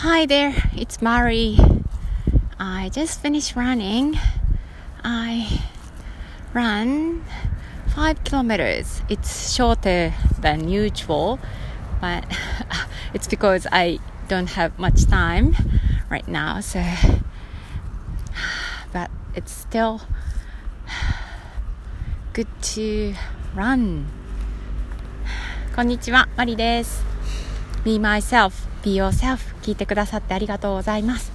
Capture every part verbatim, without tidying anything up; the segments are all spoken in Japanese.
Hi there, it's Mari. I just finished running. I ran five kilometers. It's shorter than usual, but it's because I don't have much time right now. So, but it's still good to run. こんにちは、マリです。Be myself.Be yourself 聞いてくださってありがとうございます。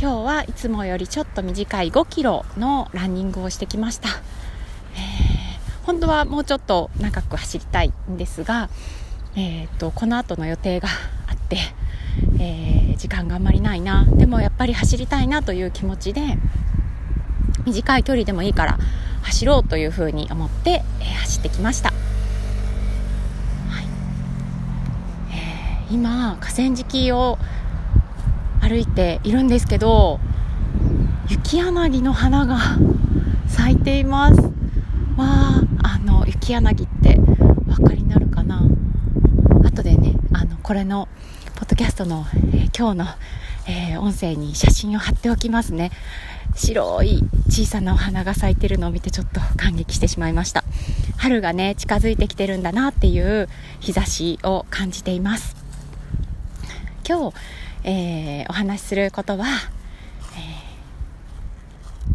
今日はいつもよりちょっと短いごキロのランニングをしてきました。えー、本当はもうちょっと長く走りたいんですが、えー、とこの後の予定があって、えー、時間があんまりないな。でもやっぱり走りたいなという気持ちで短い距離でもいいから走ろうというふうに思って、えー、走ってきました。今河川敷を歩いているんですけど、雪柳の花が咲いています。わあ、あの雪柳ってお分かりになるかな。後でね、あのこれのポッドキャストの、えー、今日の、えー、音声に写真を貼っておきますね。白い小さなお花が咲いてるのを見てちょっと感激してしまいました。春がね近づいてきてるんだなっていう日差しを感じています。今日、えー、お話しすることは、え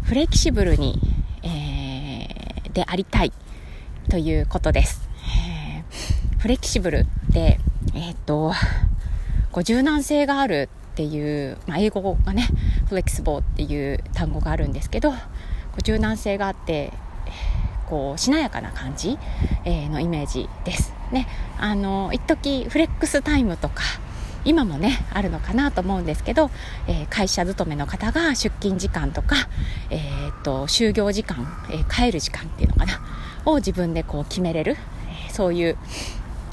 ー、フレキシブルに、えー、でありたいということです。えー、フレキシブルって、えー、っとこう柔軟性があるっていう、まあ、英語がねフレキシブルっていう単語があるんですけど、こう柔軟性があってこうしなやかな感じ、えー、のイメージですね。あの一時フレックスタイムとか今もねあるのかなと思うんですけど、えー、会社勤めの方が出勤時間とか、えー、と就業時間、えー、帰る時間っていうのかなを自分でこう決めれる、えー、そういう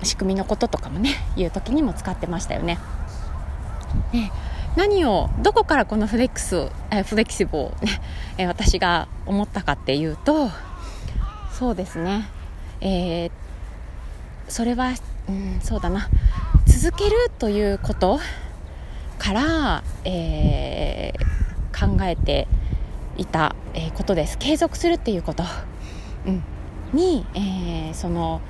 仕組みのこととかもねいう時にも使ってましたよね。ね、何をどこからこのフレックス、えー、フレキシブルを、ねえー、私が思ったかっていうと、そうですね、えー、それは、うん、そうだな続けるということから、えー、考えていたことです。継続するっていうこと、うん、に、えー、その、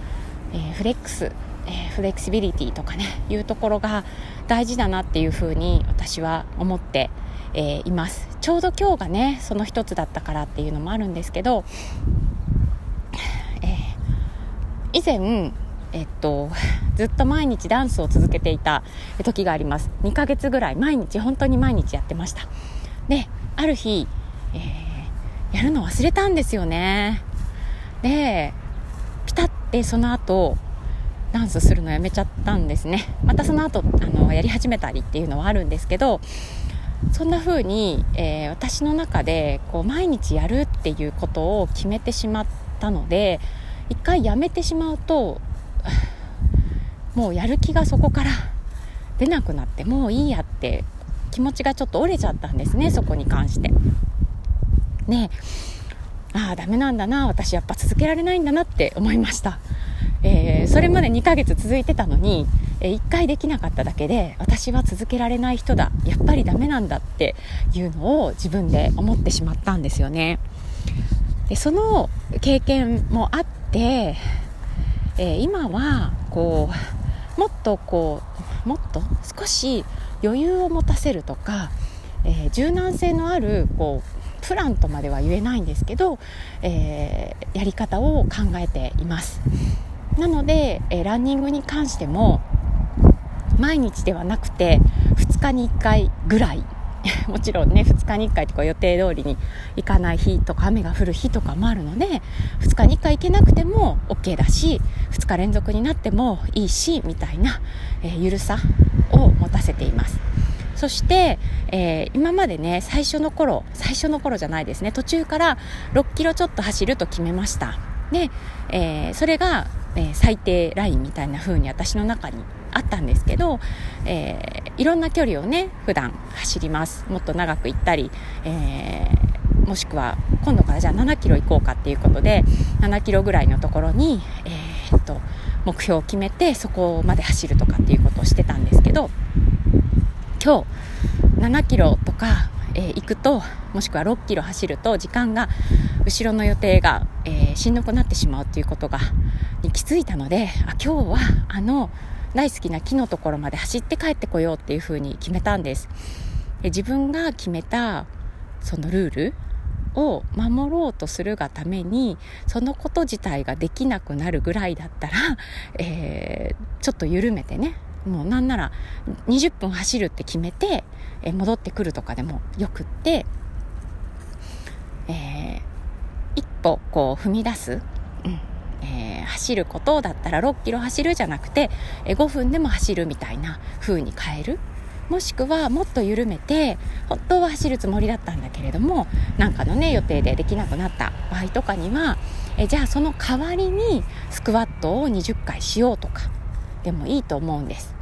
えー、フレックス、えー、フレキシビリティとかねいうところが大事だなっていうふうに私は思って、えー、います。ちょうど今日がねその一つだったからっていうのもあるんですけど、えー、以前えっと、ずっと毎日ダンスを続けていた時があります。にかげつぐらい毎日本当に毎日やってました。で、ある日、えー、やるの忘れたんですよね。で、ピタってその後ダンスするのやめちゃったんですね。またその後あのやり始めたりっていうのはあるんですけど、そんな風に、えー、私の中でこう毎日やるっていうことを決めてしまったので、一回やめてしまうともうやる気がそこから出なくなって、もういいやって気持ちがちょっと折れちゃったんですね。そこに関してねえ、ああダメなんだな、私やっぱ続けられないんだなって思いました。えー、それまでにかげつ続いてたのに、えー、いっかいできなかっただけで私は続けられない人だ、やっぱりダメなんだっていうのを自分で思ってしまったんですよね。で、その経験もあって、えー、今はこうもっとこうもっと少し余裕を持たせるとか、えー、柔軟性のあるこうプランとまでは言えないんですけど、えー、やり方を考えています。なので、えー、ランニングに関しても毎日ではなくてふつかにいっかいぐらいもちろんねふつかにいっかいとか予定通りに行かない日とか雨が降る日とかもあるので、ふつかにいっかい行けなくても OK だし、ふつか連続になってもいいしみたいな、えー、ゆるさを持たせています。そして、えー、今までね最初の頃最初の頃じゃないですね途中からろっキロちょっと走ると決めました。で、えー、それが、えー、最低ラインみたいな風に私の中にあったんですけど、えー、いろんな距離をね普段走ります。もっと長く行ったり、えー、もしくは今度からじゃあななキロ行こうかっていうことでななキロぐらいのところに、えー、っと目標を決めてそこまで走るとかっていうことをしてたんですけど、今日ななキロとか、えー、行くと、もしくはろっキロ走ると時間が後ろの予定が、えー、しんどくなってしまうということがに気づいたので、あ、今日はあの大好きな木のところまで走って帰ってこようっていうふうに決めたんです。で、自分が決めたそのルールを守ろうとするがためにそのこと自体ができなくなるぐらいだったら、えー、ちょっと緩めてね、もうなんならにじゅっぷん走るって決めて、えー、戻ってくるとかでもよくって、えー、一歩こう踏み出す、うんえー、走ることだったらろっキロ走るじゃなくて、えー、ごふんでも走るみたいな風に変える、もしくはもっと緩めて、本当は走るつもりだったんだけれども、なんかのね予定でできなくなった場合とかには、えじゃあその代わりにスクワットをにじゅっかいしようとかでもいいと思うんです。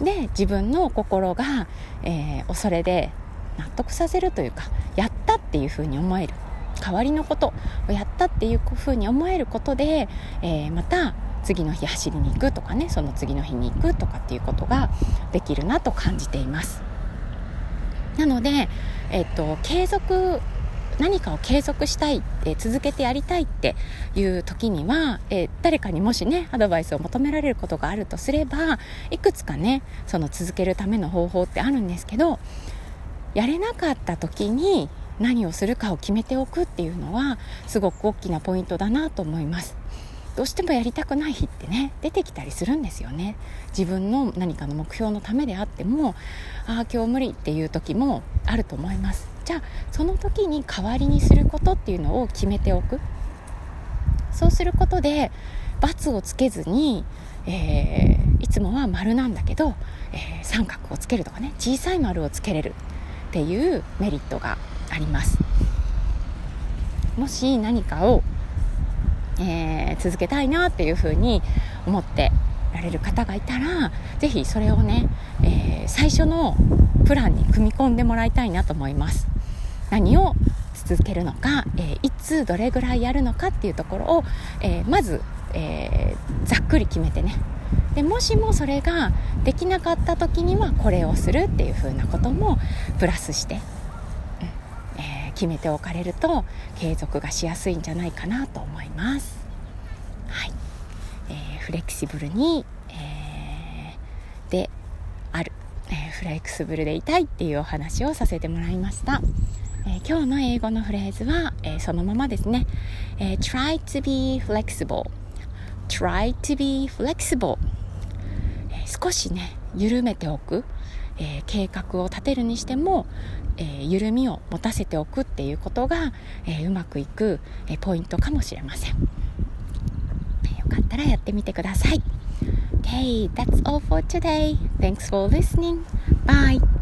で、自分の心が、えー、それで納得させるというか、やったっていうふうに思える、代わりのことをやったっていうふうに思えることで、えー、また次の日走りに行くとかね、その次の日に行くとかっていうことができるなと感じています。なので、えっと、継続何かを継続したい、えー、続けてやりたいっていう時には、えー、誰かにもしねアドバイスを求められることがあるとすれば、いくつかねその続けるための方法ってあるんですけど、やれなかった時に何をするかを決めておくっていうのはすごく大きなポイントだなと思います。どうしてもやりたくない日ってね出てきたりするんですよね。自分の何かの目標のためであっても、ああ今日無理っていう時もあると思います。じゃあその時に代わりにすることっていうのを決めておく、そうすることで×をつけずに、えー、いつもは丸なんだけど、えー、三角をつけるとかね、小さい丸をつけれるっていうメリットがあります。もし何かをえー、続けたいなっていうふうに思ってられる方がいたら、ぜひそれをね、えー、最初のプランに組み込んでもらいたいなと思います。何を続けるのか、えー、いつどれぐらいやるのかっていうところを、えー、まず、えー、ざっくり決めてね、でもしもそれができなかった時にはこれをするっていうふうなこともプラスして決めておかれると継続がしやすいんじゃないかなと思います。はい、えー、フレキシブルに、えー、である、えー、フレキシブルでいたいっていうお話をさせてもらいました。えー、今日の英語のフレーズは、えー、そのままですね、えー、try to be flexible try to be flexible、えー、少しね緩めておく、えー、計画を立てるにしても、えー、緩みを持たせておくっていうことが、えー、うまくいく、えー、ポイントかもしれません。えー、よかったらやってみてください。Okay, that's all for today. Thanks for listening. Bye.